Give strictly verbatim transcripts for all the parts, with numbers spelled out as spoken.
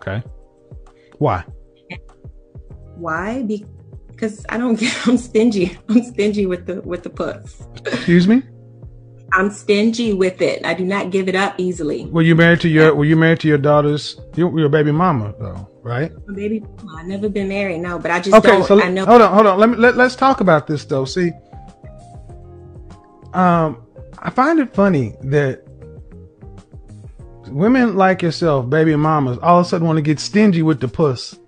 Okay. Why? Why? Because I don't get, I'm stingy. I'm stingy with the, with the puss. Excuse me? I'm stingy with it. I do not give it up easily. Were you married to your, were you married to your daughter's, your, your baby mama though, right? My baby mama. I've never been married. No, but I just okay, don't. So I know. Hold on, hold on. Let me, let, let's talk about this though. See, um, I find it funny that women like yourself, baby mamas, all of a sudden want to get stingy with the puss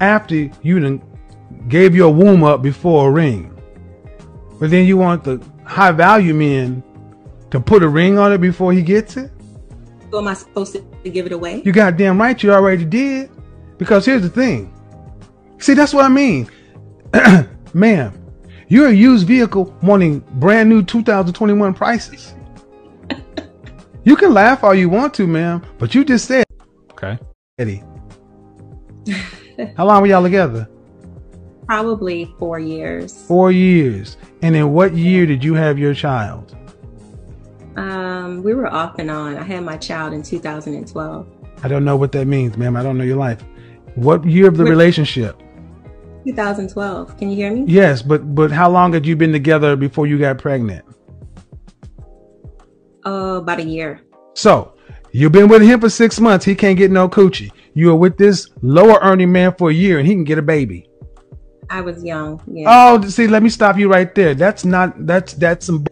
after you done gave your womb up before a ring. But then you want the high value men to put a ring on it before he gets it? So am I supposed to give it away? You goddamn right you already did. Because here's the thing. See, that's what I mean. Ma'am, you're a used vehicle wanting brand new two thousand twenty-one prices. You can laugh all you want to, ma'am, but you just said, okay, Eddie. How long were y'all together? Probably four years. Four years. And in what year did you have your child? Um, we were off and on. I had my child in two thousand twelve. I don't know what that means, ma'am. I don't know your life. What year of the we're relationship? two thousand twelve. Can you hear me? Yes, but but how long had you been together before you got pregnant? Uh, about a year. So you've been with him for six months. He can't get no coochie. You are with this lower earning man for a year and he can get a baby. I was young. Yeah. Oh, see, let me stop you right there. That's not, that's, that's some.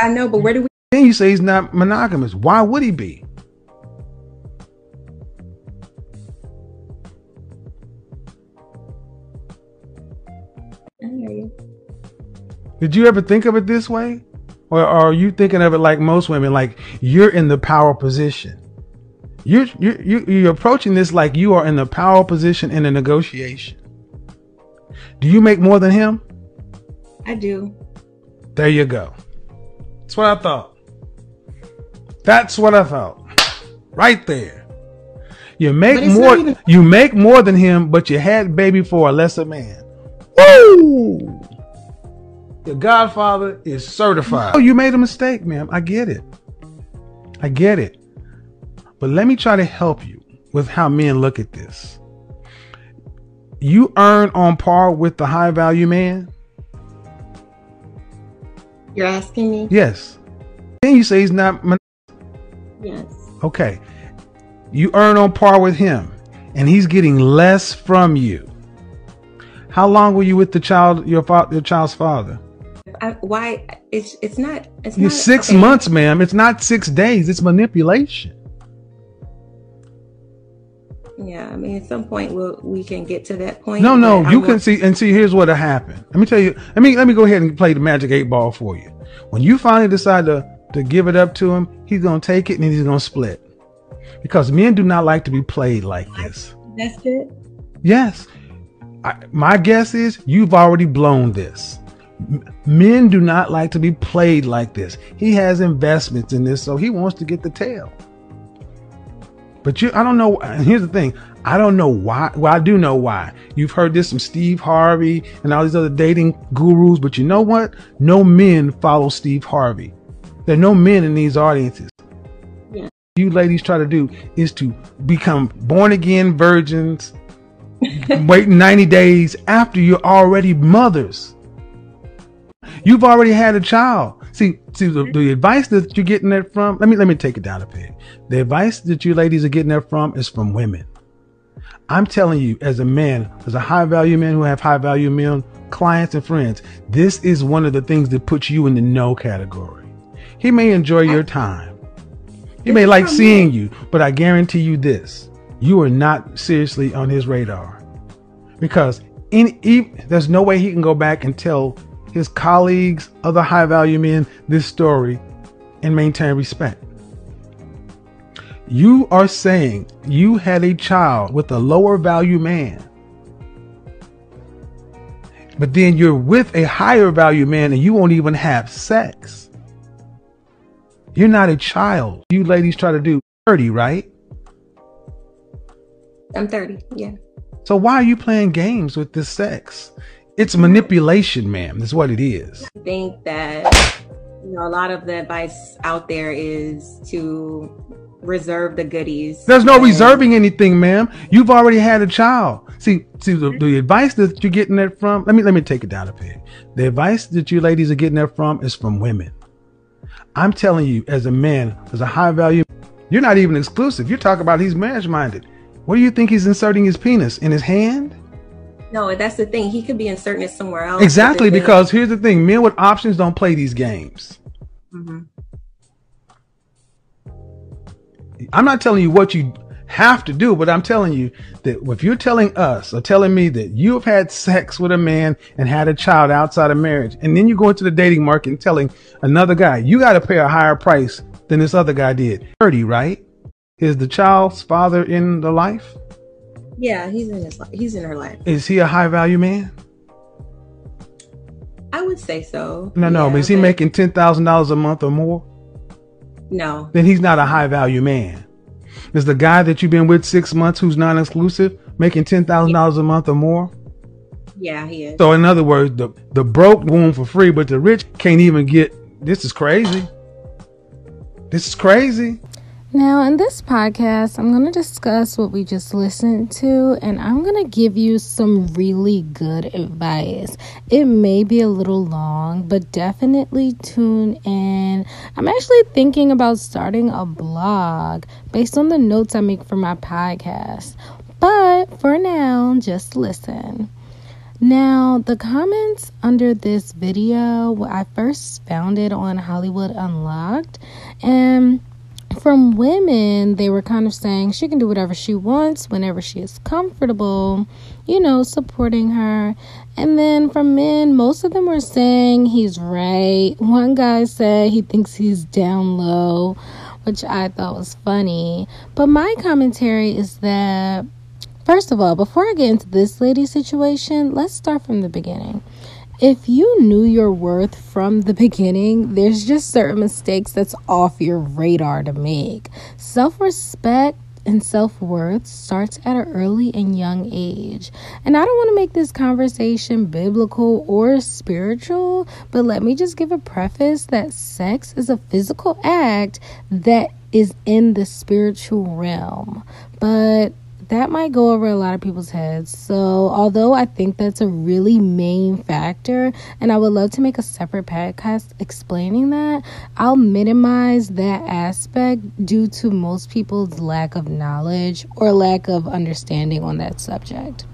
I know, but where do we? Then you say he's not monogamous. Why would he be? I hear you. Did you ever think of it this way? Or are you thinking of it like most women, like you're in the power position? You're, you're, you're approaching this like you are in the power position in a negotiation. Do you make more than him? I do. There you go. That's what I thought. That's what I thought. Right there. You make more, even- you make more than him, but you had baby for a lesser man. Woo! The Godfather is certified. Oh, you made a mistake, ma'am. I get it. I get it. But let me try to help you with how men look at this. You earn on par with the high value man. You're asking me? Yes. Then you say he's not. Mon- yes. Okay. You earn on par with him and he's getting less from you. How long were you with the child, your father, your child's father? I, why it's it's not it's not, six okay. months, ma'am. It's not six days. It's manipulation. Yeah, I mean, at some point we'll, we can get to that point. No, no, you will- can see and see. Here's what happened. Let me tell you. Let me let me go ahead and play the magic eight ball for you. When you finally decide to to give it up to him, he's gonna take it and he's gonna split, because men do not like to be played like this. That's it. Yes. I, my guess is you've already blown this. Men do not like to be played like this. He has investments in this, so he wants to get the tail. But you, I don't know. Here's the thing. I don't know why. Well, I do know why. You've heard this from Steve Harvey and all these other dating gurus. But you know what? No men follow Steve Harvey. There are no men in these audiences. Yeah. What you ladies try to do is to become born again virgins. Wait ninety days after you're already mothers. You've already had a child. See, see the, the advice that you're getting that from, let me let me take it down a peg. The advice that you ladies are getting that from is from women. I'm telling you, as a man, as a high value man who have high value men, clients and friends, this is one of the things that puts you in the no category. He may enjoy your time. He may like seeing you, but I guarantee you this, you are not seriously on his radar, because in, even, there's no way he can go back and tell his colleagues, other high value men, this story and maintain respect. You are saying you had a child with a lower value man, but then you're with a higher value man and you won't even have sex. You're not a child. You ladies try to do thirty, right? I'm thirty. Yeah. So why are you playing games with this sex? It's manipulation, ma'am. That's what it is. I think that, you know, a lot of the advice out there is to reserve the goodies. There's no and... reserving anything, ma'am. You've already had a child. See, see the, the advice that you're getting that from, let me, let me take it down a peg. The advice that you ladies are getting that from is from women. I'm telling you, as a man, as a high value, you're not even exclusive. You're talking about he's marriage minded. What do you think he's inserting his penis in his hand? No, that's the thing. He could be inserting it somewhere else. Exactly, because here's the thing. Men with options don't play these games. Mm-hmm. I'm not telling you what you have to do, but I'm telling you that if you're telling us or telling me that you've had sex with a man and had a child outside of marriage, and then you go into the dating market and telling another guy, you got to pay a higher price than this other guy did. thirty, right? Is the child's father in the life? Yeah, he's in his life. He's in her life. Is he a high value man? I would say so. No, no. Yeah, but is he but... making ten thousand dollars a month or more? No. Then he's not a high value man. Is the guy that you've been with six months who's non-exclusive making ten thousand dollars yeah. a month or more? Yeah, he is. So in other words, the, the broke won for free, but the rich can't even get. This is crazy. This is crazy. Now, in this podcast, I'm going to discuss what we just listened to, and I'm going to give you some really good advice. It may be a little long, but definitely tune in. I'm actually thinking about starting a blog based on the notes I make for my podcast. But for now, just listen. Now, the comments under this video, I first found it on Hollywood Unlocked, and from women, they were kind of saying she can do whatever she wants whenever she is comfortable, you know, supporting her. And then from men, most of them were saying he's right. One guy said he thinks he's down low, which I thought was funny. But my commentary is that, first of all, before I get into this lady's situation, let's start from the beginning. If you knew your worth from the beginning, there's just certain mistakes that's off your radar to make. Self-respect and self-worth starts at an early and young age. And I don't want to make this conversation biblical or spiritual, but let me just give a preface that sex is a physical act that is in the spiritual realm. But that might go over a lot of people's heads. So although I think that's a really main factor, and I would love to make a separate podcast explaining that, I'll minimize that aspect due to most people's lack of knowledge or lack of understanding on that subject.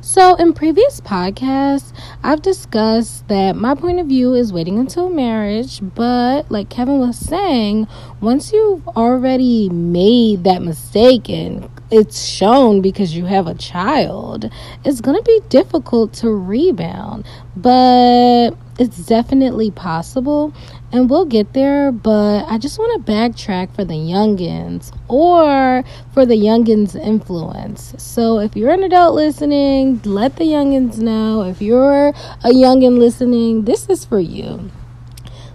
So in previous podcasts, I've discussed that my point of view is waiting until marriage. But like Kevin was saying, once you've already made that mistake and it's shown because you have a child, it's going to be difficult to rebound. But it's definitely possible, and we'll get there. But I just want to backtrack for the youngins, or for the youngins' influence. So if you're an adult listening, let the youngins know. If you're a youngin listening, this is for you.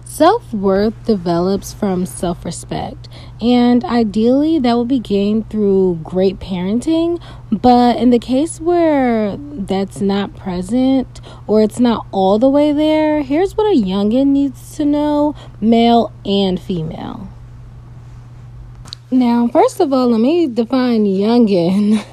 Self-worth develops from self-respect, and ideally that will be gained through great parenting. But in the case where that's not present, or it's not all the way there, here's what a youngin needs to know, male and female. Now, first of all, let me define youngin.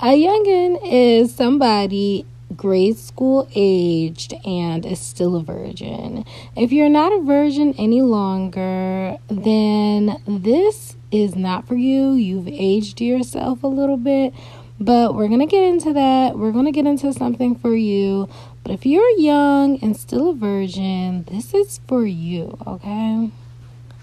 A youngin is somebody grade school aged and is still a virgin. If you're not a virgin any longer, then this is not for you. You've aged yourself a little bit, but we're gonna get into that. We're gonna get into something for you. But if you're young and still a virgin, this is for you, okay?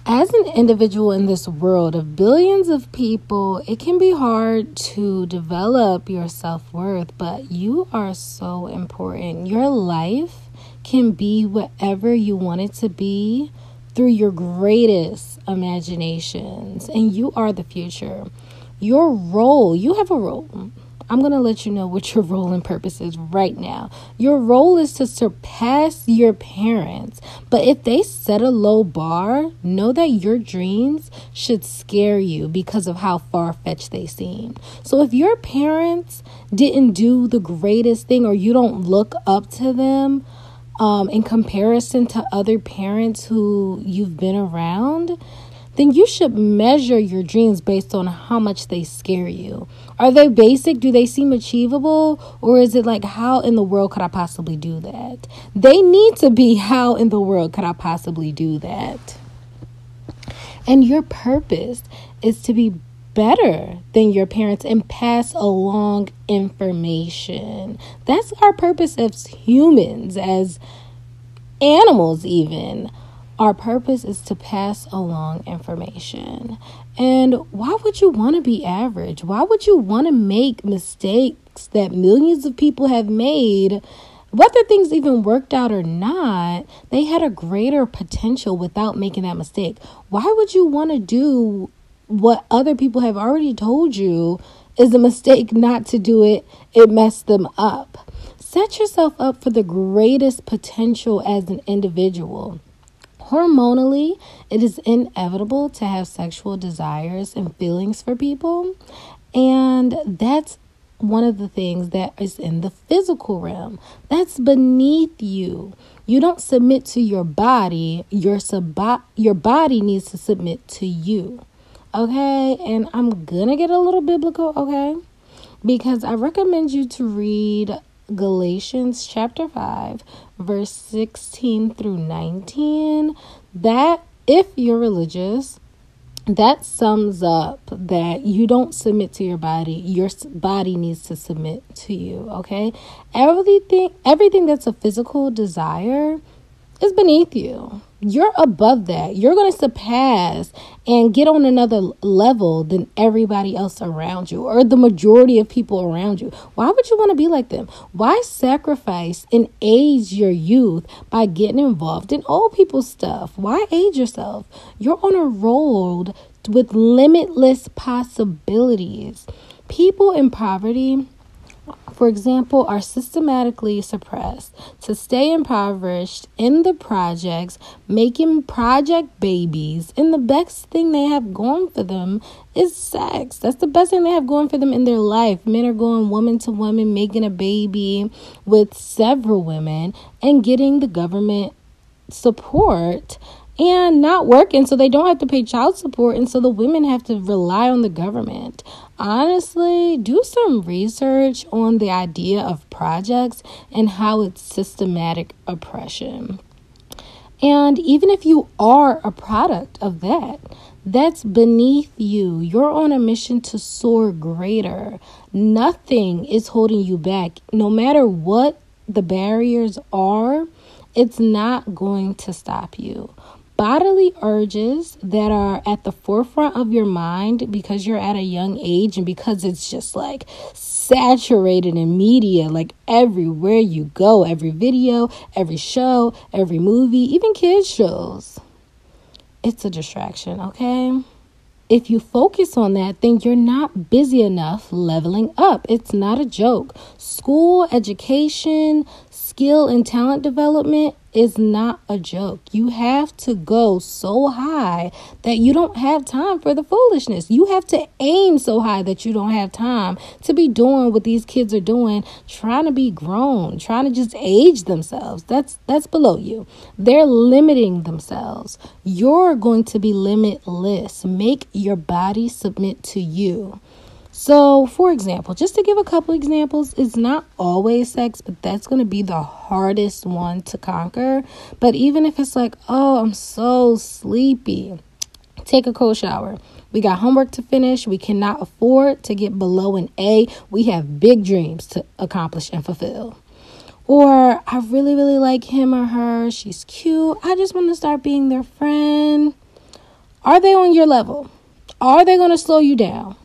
As an individual in this world of billions of people, it can be hard to develop your self-worth, but you are so important. Your life can be whatever you want it to be through your greatest imaginations, and you are the future. Your role, you have a role. I'm going to let you know what your role and purpose is right now. Your role is to surpass your parents. But if they set a low bar, know that your dreams should scare you because of how far-fetched they seem. So if your parents didn't do the greatest thing, or you don't look up to them um, in comparison to other parents who you've been around, then you should measure your dreams based on how much they scare you. Are they basic? Do they seem achievable? Or is it like, how in the world could I possibly do that? They need to be, how in the world could I possibly do that? And your purpose is to be better than your parents and pass along information. That's our purpose as humans, as animals even. Our purpose is to pass along information. And why would you want to be average? Why would you want to make mistakes that millions of people have made? Whether things even worked out or not, they had a greater potential without making that mistake. Why would you want to do what other people have already told you is a mistake not to do it? It messed them up. Set yourself up for the greatest potential as an individual. Hormonally, it is inevitable to have sexual desires and feelings for people, and that's one of the things that is in the physical realm. That's beneath you. You don't submit to your body. Your sub- your body needs to submit to you, okay? And I'm gonna get a little biblical, okay? Because I recommend you to read Galatians chapter five, verse sixteen through nineteen. That, if you're religious, that sums up that you don't submit to your body. Your body needs to submit to you, okay? Everything, everything that's a physical desire is beneath you. You're above that. You're going to surpass and get on another level than everybody else around you, or the majority of people around you. Why would you want to be like them? Why sacrifice and age your youth by getting involved in old people's stuff? Why age yourself? You're on a road with limitless possibilities. People in poverty, for example, are systematically suppressed to stay impoverished in the projects, making project babies. And the best thing they have going for them is sex. That's the best thing they have going for them in their life. Men are going woman to woman, making a baby with several women and getting the government support and not working, so they don't have to pay child support, and so the women have to rely on the government. Honestly, do some research on the idea of projects and how it's systematic oppression. And even if you are a product of that, that's beneath you. You're on a mission to soar greater. Nothing is holding you back. No matter what the barriers are, it's not going to stop you. Bodily urges that are at the forefront of your mind because you're at a young age and because it's just like saturated in media, like everywhere you go, every video, every show, every movie, even kids shows. It's a distraction, okay? If you focus on that, then you're not busy enough leveling up. It's not a joke. School, education, skill and talent development is not a joke. You have to go so high that you don't have time for the foolishness. You have to aim so high that you don't have time to be doing what these kids are doing, trying to be grown, trying to just age themselves. That's that's below you. They're limiting themselves. You're going to be limitless. Make your body submit to you. So, for example, just to give a couple examples, it's not always sex, but that's going to be the hardest one to conquer. But even if it's like, oh, I'm so sleepy, take a cold shower. We got homework to finish. We cannot afford to get below an A. We have big dreams to accomplish and fulfill. Or I really, really like him or her. She's cute. I just want to start being their friend. Are they on your level? Are they going to slow you down?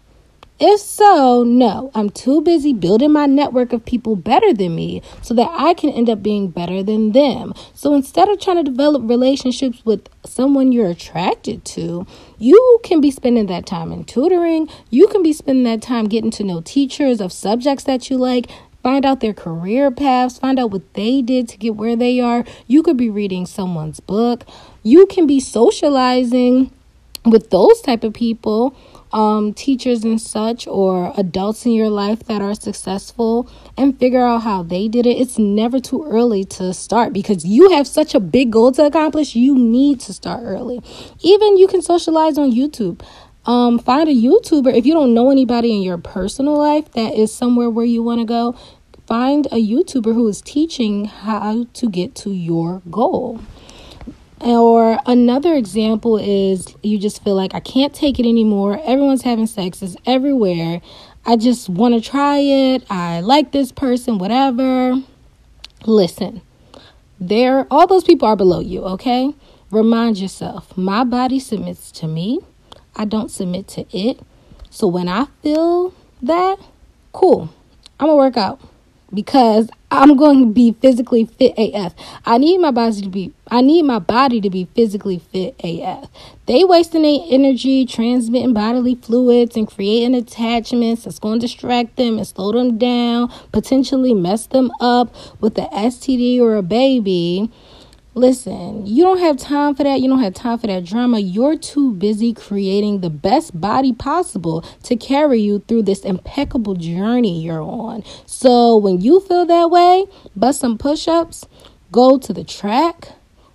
If so, no, I'm too busy building my network of people better than me so that I can end up being better than them. So instead of trying to develop relationships with someone you're attracted to, you can be spending that time in tutoring. You can be spending that time getting to know teachers of subjects that you like. Find out their career paths. Find out what they did to get where they are. You could be reading someone's book. You can be socializing with those type of people. um, teachers and such, or adults in your life that are successful, and figure out how they did it. It's never too early to start, because you have such a big goal to accomplish. You need to start early. Even you can socialize on YouTube. Um, find a YouTuber. If you don't know anybody in your personal life that is somewhere where you want to go, find a YouTuber who is teaching how to get to your goal. Or another example is you just feel like, I can't take it anymore. Everyone's having sex. It's everywhere. I just want to try it. I like this person, whatever. Listen, there, all those people are below you, okay? Remind yourself, my body submits to me. I don't submit to it. So when I feel that, cool, I'm going to work out, because I'm going to be physically fit A F. I need my body to be I need my body to be physically fit A F. They wasting their energy transmitting bodily fluids and creating attachments that's going to distract them and slow them down, potentially mess them up with an S T D or a baby. Listen, you don't have time for that. You don't have time for that drama. You're too busy creating the best body possible to carry you through this impeccable journey you're on. So when you feel that way, bust some push-ups, go to the track,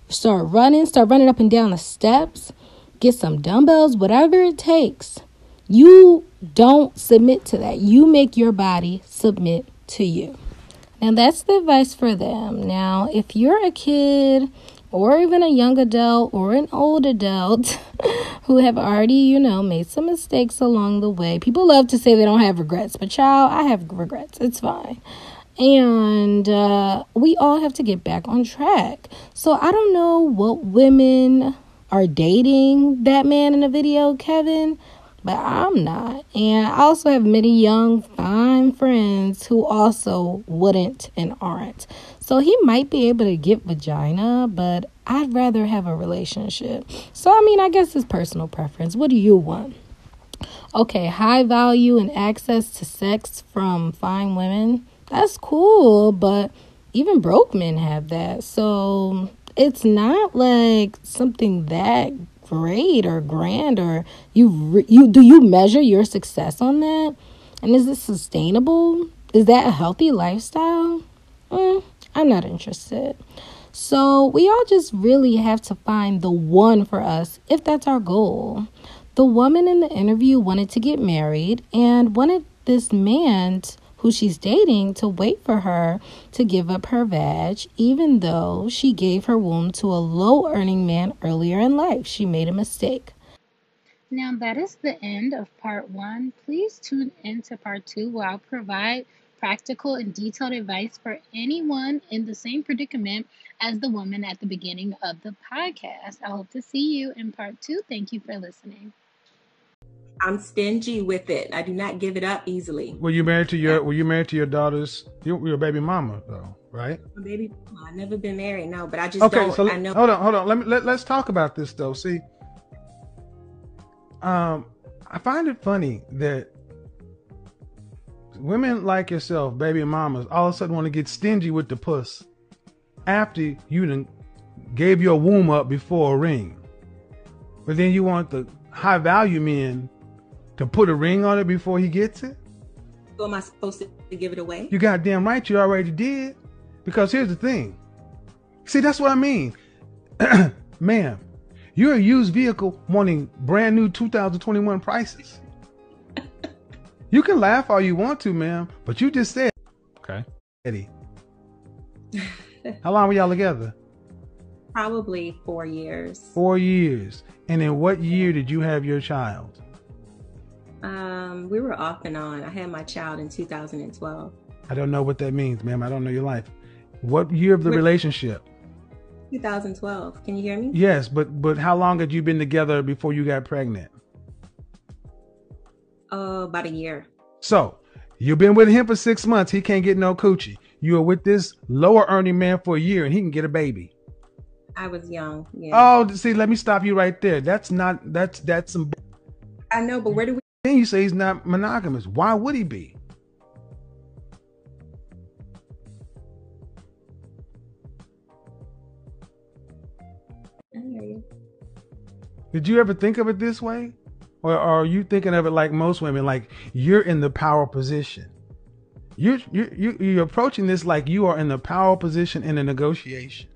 start running, start running up and down the steps, get some dumbbells, whatever it takes. You don't submit to that. You make your body submit to you. Now, that's the advice for them. Now, if you're a kid or even a young adult or an old adult who have already, you know, made some mistakes along the way, people love to say they don't have regrets, but child, I have regrets. It's fine. And uh, we all have to get back on track. So I don't know what women are dating that man in the video, Kevin, but I'm not. And I also have many young, fine friends who also wouldn't and aren't. So he might be able to get vagina, but I'd rather have a relationship. So, I mean, I guess it's personal preference. What do you want? Okay, high value and access to sex from fine women. That's cool, but even broke men have that. So it's not like something that great or grand, or you re- you do you measure your success on that? And is it sustainable? Is that a healthy lifestyle? Mm, I'm not interested. So we all just really have to find the one for us, if that's our goal. The woman in the interview wanted to get married and wanted this man to, who she's dating, to wait for her to give up her vag, even though she gave her womb to a low-earning man earlier in life. She made a mistake. Now, that is the end of part one. Please tune in to part two, where I'll provide practical and detailed advice for anyone in the same predicament as the woman at the beginning of the podcast. I hope to see you in part two. Thank you for listening. I'm stingy with it. I do not give it up easily. Were you married to your Were you married to your daughter's? You were a baby mama, though, right? A baby mama. I've never been married. No, but I just okay. Don't, so I know. Hold on, hold on. Let me let, let's talk about this though. See, um, I find it funny that women like yourself, baby mamas, all of a sudden want to get stingy with the puss after you done gave your womb up before a ring, but then you want the high value men to put a ring on it before he gets it? So am I supposed to give it away? You goddamn right you already did. Because here's the thing. See, that's what I mean. Ma'am, you're a used vehicle wanting brand new two thousand twenty-one prices. You can laugh all you want to, ma'am, but you just said, okay, Eddie. How long were y'all together? Probably four years. Four years. And in what year did you have your child? Um, we were off and on. I had my child in two thousand twelve. I don't know what that means, ma'am. I don't know your life. What year of the We're, relationship? two thousand twelve. Can you hear me? Yes, but but how long had you been together before you got pregnant? Oh, uh, about a year. So you've been with him for six months. He can't get no coochie. You were with this lower earning man for a year and he can get a baby. I was young. Yeah. Oh, see, let me stop you right there. That's not, that's, that's some. I know, but where do we. Then you say he's not monogamous. Why would he be? I hear you. Did you ever think of it this way? Or are you thinking of it like most women, like you're in the power position? You're, you're, you're approaching this like you are in the power position in a negotiation.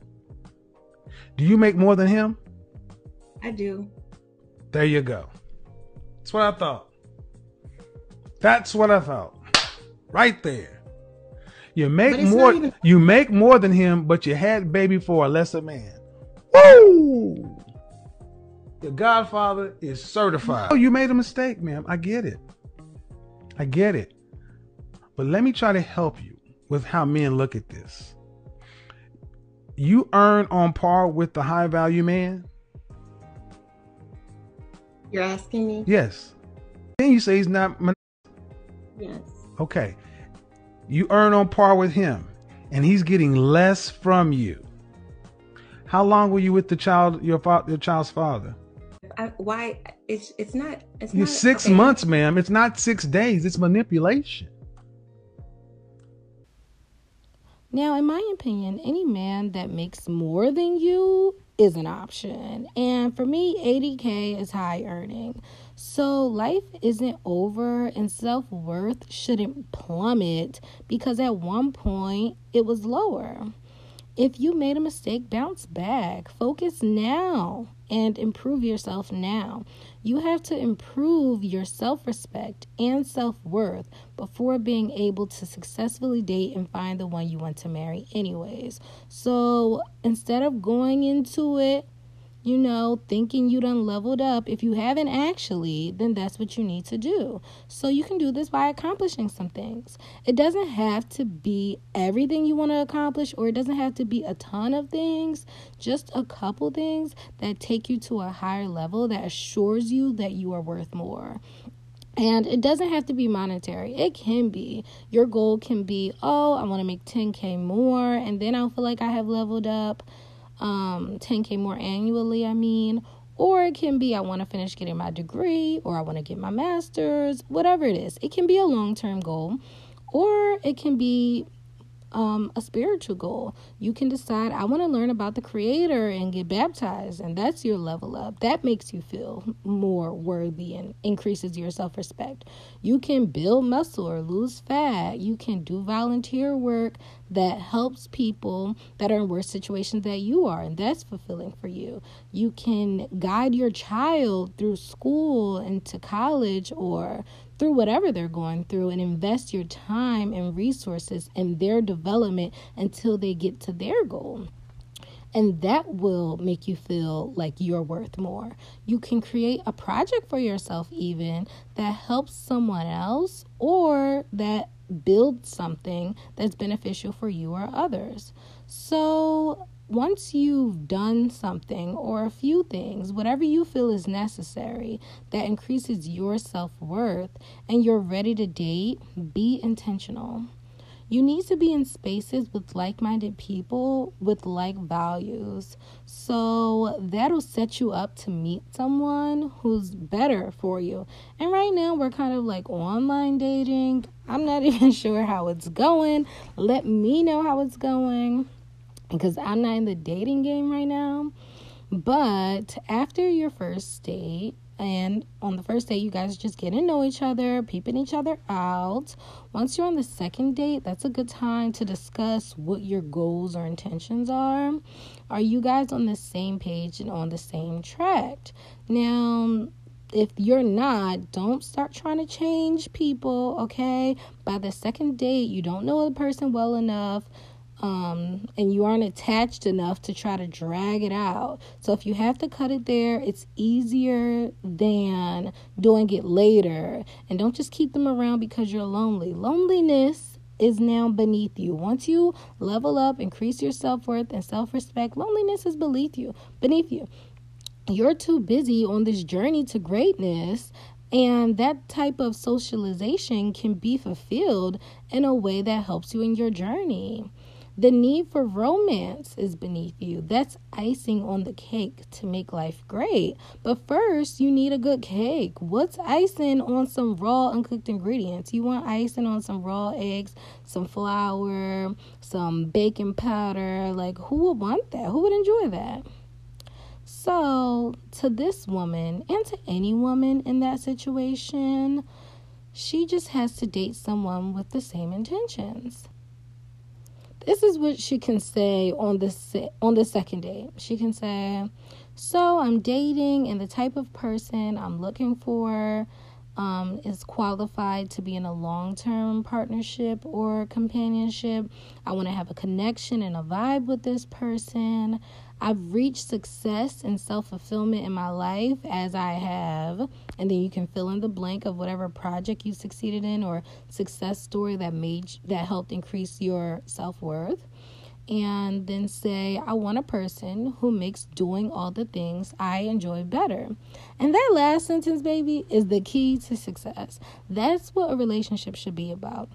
Do you make more than him? I do. There you go. That's what I thought. That's what I thought. Right there. You make more even... you make more than him, but you had baby for a lesser man. Woo! Your godfather is certified. Oh, you made a mistake, ma'am. I get it. I get it. But let me try to help you with how men look at this. You earn on par with the high value man? You're asking me? Yes. Then you say he's not... Yes. Okay. You earn on par with him, and he's getting less from you. How long were you with the child, your fa- your child's father? I, why? It's it's not. It's You're not six okay. months, ma'am. It's not six days. It's manipulation. Now, in my opinion, any man that makes more than you is an option. And for me, eighty K is high earning. So life isn't over and self-worth shouldn't plummet because at one point it was lower. If you made a mistake, bounce back. Focus now and improve yourself now. You have to improve your self-respect and self-worth before being able to successfully date and find the one you want to marry anyways. So instead of going into it, you know, thinking you done leveled up, if you haven't actually, then that's what you need to do. So you can do this by accomplishing some things. It doesn't have to be everything you want to accomplish, or it doesn't have to be a ton of things, just a couple things that take you to a higher level that assures you that you are worth more. And it doesn't have to be monetary. It can be. Your goal can be, oh, I want to make ten K more, and then I'll feel like I have leveled up. Um, ten K more annually, I mean, or it can be I want to finish getting my degree, or I want to get my master's, whatever it is. It can be a long-term goal, or it can be um, a spiritual goal. You can decide, I want to learn about the Creator and get baptized, and that's your level up. That makes you feel more worthy and increases your self-respect. You can build muscle or lose fat. You can do volunteer work that helps people that are in worse situations than you are, and that's fulfilling for you. You can guide your child through school and to college or through whatever they're going through, and invest your time and resources in their development until they get to their goal. And that will make you feel like you're worth more. You can create a project for yourself even that helps someone else, or that build something that's beneficial for you or others. So once you've done something or a few things, whatever you feel is necessary, that increases your self-worth and you're ready to date, be intentional. You need to be in spaces with like-minded people with like values. So that'll set you up to meet someone who's better for you. And right now we're kind of like online dating. I'm not even sure how it's going. Let me know how it's going, because I'm not in the dating game right now. But after your first date, and on the first date, you guys just getting to know each other, peeping each other out. Once you're on the second date, that's a good time to discuss what your goals or intentions are. Are you guys on the same page and on the same track? Now, if you're not, don't start trying to change people, okay? By the second date, you don't know the person well enough. Um, and you aren't attached enough to try to drag it out. So if you have to cut it there, it's easier than doing it later. And don't just keep them around because you're lonely. Loneliness is now beneath you. Once you level up, increase your self-worth and self-respect, loneliness is beneath you. Beneath you. You're too busy on this journey to greatness. And that type of socialization can be fulfilled in a way that helps you in your journey. The need for romance is beneath you. That's icing on the cake to make life great. But first, you need a good cake. What's icing on some raw, uncooked ingredients? You want icing on some raw eggs, some flour, some baking powder. Like, who would want that? Who would enjoy that? So to this woman, and to any woman in that situation, she just has to date someone with the same intentions. This is what she can say on the se- on the second date. She can say, so I'm dating, and the type of person I'm looking for um, is qualified to be in a long-term partnership or companionship. I want to have a connection and a vibe with this person. I've reached success and self-fulfillment in my life as I have. And then you can fill in the blank of whatever project you succeeded in or success story that made that helped increase your self-worth. And then say, I want a person who makes doing all the things I enjoy better. And that last sentence, baby, is the key to success. That's what a relationship should be about.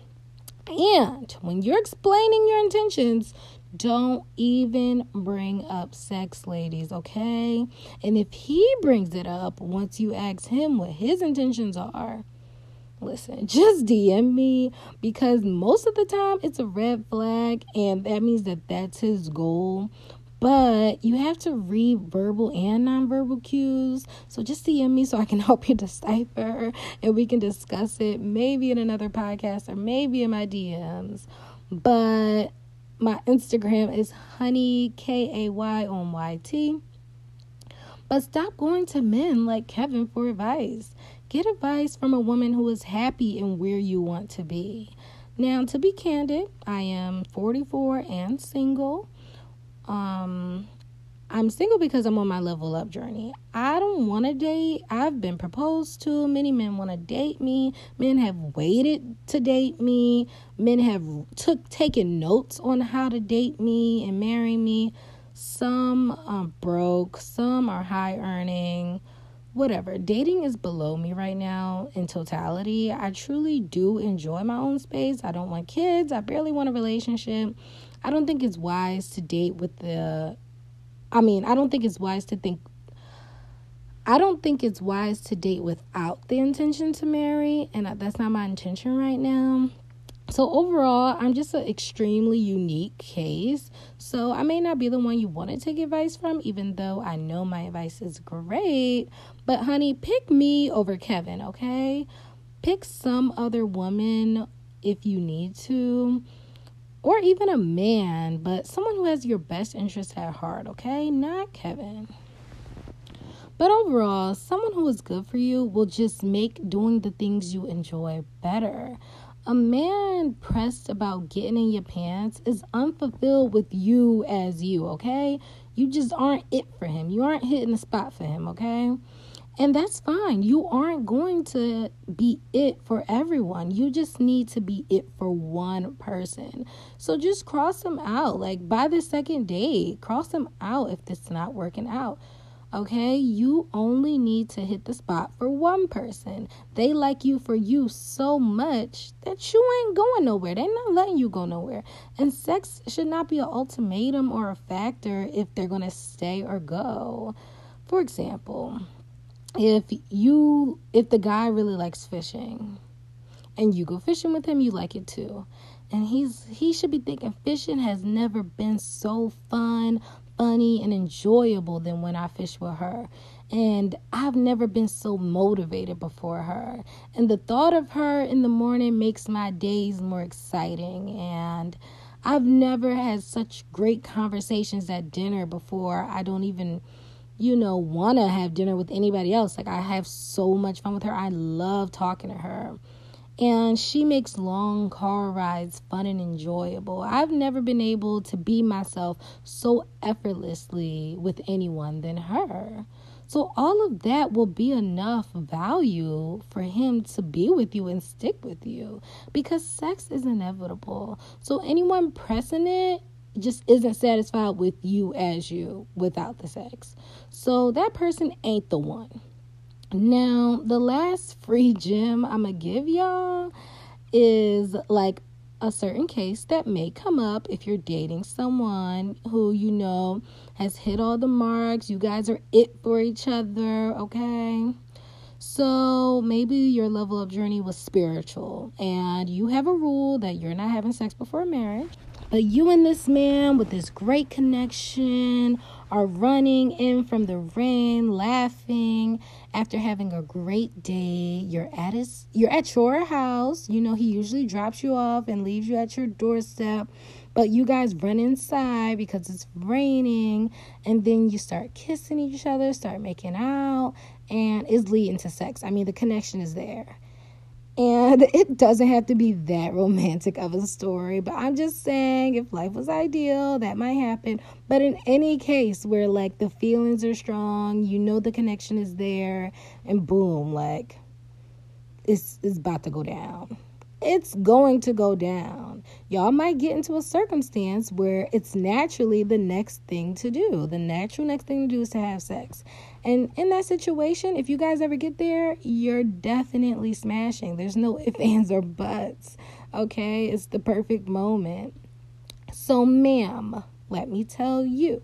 And when you're explaining your intentions, don't even bring up sex, ladies, okay? And if he brings it up, once you ask him what his intentions are, listen, just D M me, because most of the time it's a red flag and that means that that's his goal. But you have to read verbal and nonverbal cues. So just D M me so I can help you decipher and we can discuss it maybe in another podcast or maybe in my D Ms. But my Instagram is honey, K A Y on Y T. But stop going to men like Kevin for advice. Get advice from a woman who is happy and where you want to be. Now, to be candid, I am forty-four and single. Um, I'm single because I'm on my level up journey. I don't want to date. I've been proposed to. Many men want to date me. Men have waited to date me. Men have took taken notes on how to date me and marry me. Some are broke. Some are high earning. Whatever. Dating is below me right now in totality. I truly do enjoy my own space. I don't want kids. I barely want a relationship. I don't think it's wise to date with the... I mean, I don't think it's wise to think... I don't think it's wise to date without the intention to marry. And that's not my intention right now. So overall, I'm just an extremely unique case. So I may not be the one you want to take advice from, even though I know my advice is great. But honey, pick me over Kevin, okay? Pick some other woman if you need to. Or even a man, but someone who has your best interests at heart, okay? Not Kevin. But overall, someone who is good for you will just make doing the things you enjoy better. A man pressed about getting in your pants is unfulfilled with you as you, okay? You just aren't it for him. You aren't hitting the spot for him, okay? And that's fine. You aren't going to be it for everyone. You just need to be it for one person. So just cross them out. Like, by the second date, cross them out if it's not working out. Okay, you only need to hit the spot for one person. They like you for you so much that you ain't going nowhere. They're not letting you go nowhere. And sex should not be an ultimatum or a factor if they're going to stay or go. For example, if you if the guy really likes fishing and you go fishing with him, you like it too. And he's he should be thinking fishing has never been so fun, funny and enjoyable than when I fish with her. And I've never been so motivated before her. And the thought of her in the morning makes my days more exciting. And I've never had such great conversations at dinner before. I don't even, you know, want to have dinner with anybody else. Like, I have so much fun with her. I love talking to her. And she makes long car rides fun and enjoyable. I've never been able to be myself so effortlessly with anyone than her. So all of that will be enough value for him to be with you and stick with you, because sex is inevitable. So anyone pressing it just isn't satisfied with you as you without the sex. So that person ain't the one. Now, the last free gem I'm going to give y'all is like a certain case that may come up if you're dating someone who, you know, has hit all the marks. You guys are it for each other, okay? So maybe your level of journey was spiritual and you have a rule that you're not having sex before marriage. But you and this man with this great connection are running in from the rain, laughing after having a great day. You're at his, you're at your house. You know, he usually drops you off and leaves you at your doorstep. But you guys run inside because it's raining, and then you start kissing each other, start making out, and it's leading to sex. I mean, the connection is there. And it doesn't have to be that romantic of a story, but I'm just saying if life was ideal, that might happen. But in any case where, like, the feelings are strong, you know the connection is there, and boom, like, it's, it's about to go down. It's going to go down. Y'all might get into a circumstance where it's naturally the next thing to do. The natural next thing to do is to have sex. And in that situation, if you guys ever get there, you're definitely smashing. There's no ifs, ands, or buts. Okay? It's the perfect moment. So, ma'am, let me tell you,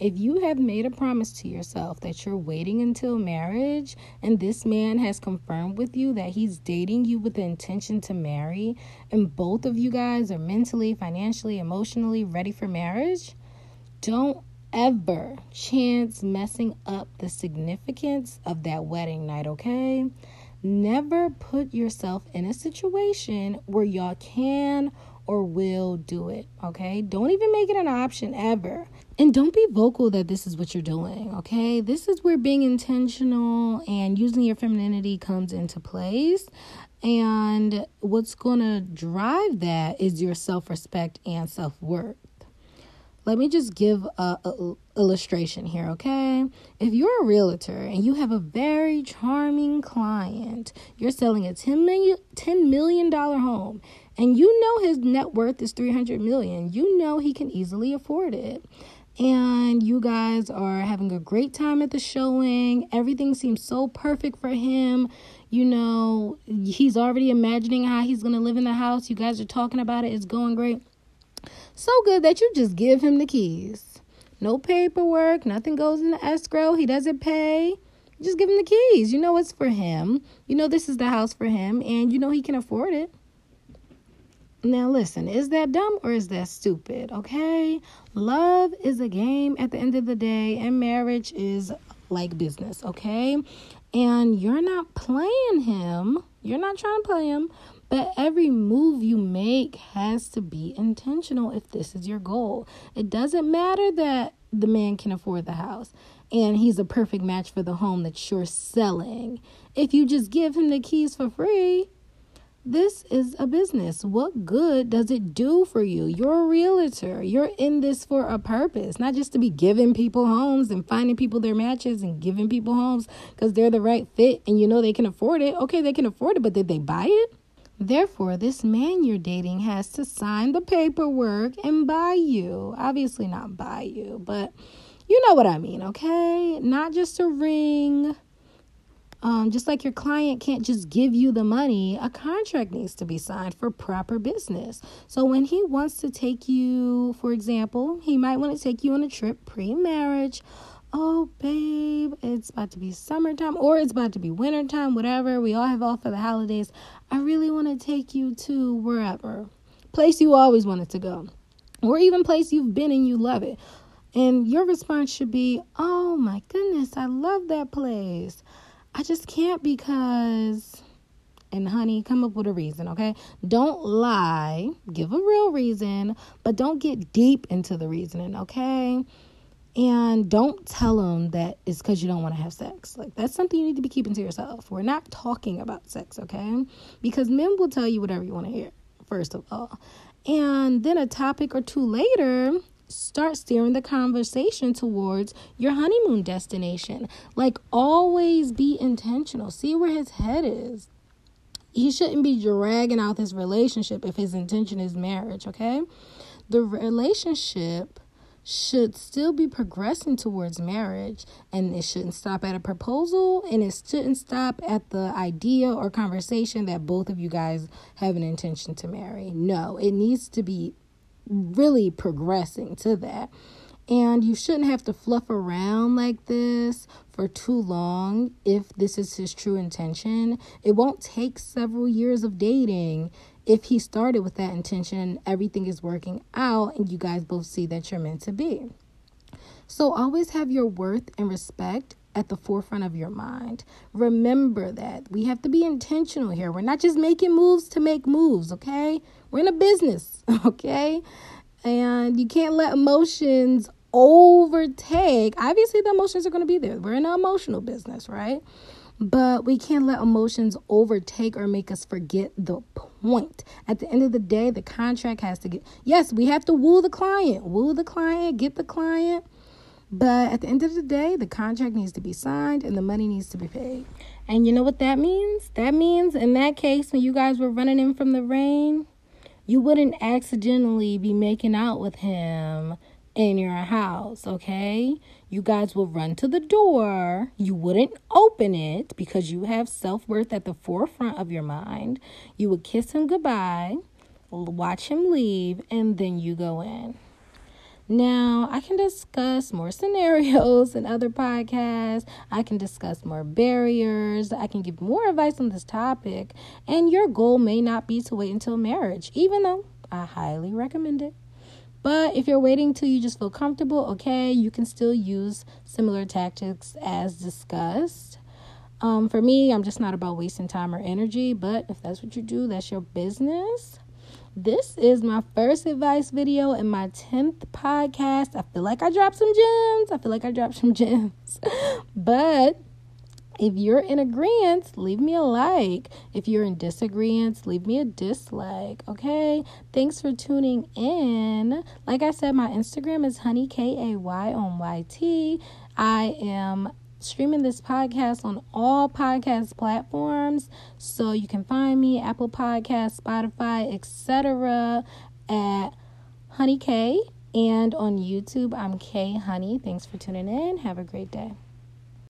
if you have made a promise to yourself that you're waiting until marriage, and this man has confirmed with you that he's dating you with the intention to marry, and both of you guys are mentally, financially, emotionally ready for marriage, don't ever chance messing up the significance of that wedding night, okay? Never put yourself in a situation where y'all can or will do it, okay? Don't even make it an option ever. And don't be vocal that this is what you're doing, okay? This is where being intentional and using your femininity comes into place. And what's going to drive that is your self-respect and self-worth. Let me just give a, a illustration here, okay? If you're a realtor and you have a very charming client, you're selling a ten million dollars home, and you know his net worth is three hundred million dollars. You know he can easily afford it. And you guys are having a great time at the showing. Everything seems so perfect for him. You know, he's already imagining how he's going to live in the house. You guys are talking about it. It's going great. So good that you just give him the keys. No paperwork. Nothing goes into escrow. He doesn't pay. Just give him the keys. You know it's for him. You know this is the house for him. And you know he can afford it. Now, listen, is that dumb or is that stupid? Okay, love is a game at the end of the day, and marriage is like business. Okay, and you're not playing him. You're not trying to play him. But every move you make has to be intentional if this is your goal. It doesn't matter that the man can afford the house and he's a perfect match for the home that you're selling. If you just give him the keys for free, this is a business. What good does it do for you? You're a realtor. You're in this for a purpose, not just to be giving people homes and finding people their matches and giving people homes because they're the right fit and you know they can afford it. Okay, they can afford it, but did they buy it? Therefore, this man you're dating has to sign the paperwork and buy you. Obviously not buy you, but you know what I mean, okay? Not just a ring. Um, just like your client can't just give you the money, a contract needs to be signed for proper business. So when he wants to take you, for example, he might want to take you on a trip pre-marriage. Oh, babe, it's about to be summertime or it's about to be wintertime, whatever. We all have off for the holidays. I really want to take you to wherever. Place you always wanted to go. Or even place you've been and you love it. And your response should be, oh, my goodness, I love that place. I just can't because, and honey, come up with a reason, okay? Don't lie, give a real reason, but don't get deep into the reasoning, okay? And don't tell them that it's because you don't want to have sex. Like, that's something you need to be keeping to yourself. We're not talking about sex, okay? Because men will tell you whatever you want to hear, first of all. And then a topic or two later, start steering the conversation towards your honeymoon destination. Like, always be intentional. See where his head is. He shouldn't be dragging out this relationship if his intention is marriage, okay? The relationship should still be progressing towards marriage, and it shouldn't stop at a proposal, and it shouldn't stop at the idea or conversation that both of you guys have an intention to marry. No, it needs to be really progressing to that. And you shouldn't have to fluff around like this for too long if this is his true intention. It won't take several years of dating if he started with that intention and everything is working out and you guys both see that you're meant to be. So always have your worth and respect at the forefront of your mind. Remember that we have to be intentional here. We're not just making moves to make moves, okay? We're in a business, okay? And you can't let emotions overtake. Obviously, the emotions are going to be there. We're in an emotional business, right? But we can't let emotions overtake or make us forget the point. At the end of the day, the contract has to get... Yes, we have to woo the client. Woo the client, get the client. But at the end of the day, the contract needs to be signed and the money needs to be paid. And you know what that means? That means in that case, when you guys were running in from the rain, you wouldn't accidentally be making out with him in your house, okay? You guys will run to the door. You wouldn't open it because you have self-worth at the forefront of your mind. You would kiss him goodbye, watch him leave, and then you go in. Now, I can discuss more scenarios in other podcasts. I can discuss more barriers. I can give more advice on this topic. And your goal may not be to wait until marriage, even though I highly recommend it. But if you're waiting till you just feel comfortable, okay, you can still use similar tactics as discussed. Um, for me, I'm just not about wasting time or energy, but if that's what you do, that's your business. This is my first advice video and my tenth podcast. I feel like I dropped some gems. I feel like I dropped some gems. But if you're in agreement, leave me a like. If you're in disagreement, leave me a dislike. Okay? Thanks for tuning in. Like I said, my Instagram is honey, K A Y on Y T. I am streaming this podcast on all podcast platforms, so you can find me Apple Podcasts, Spotify, et cetera at Honey K, and on YouTube I'm K Honey. Thanks for tuning in. Have a great day.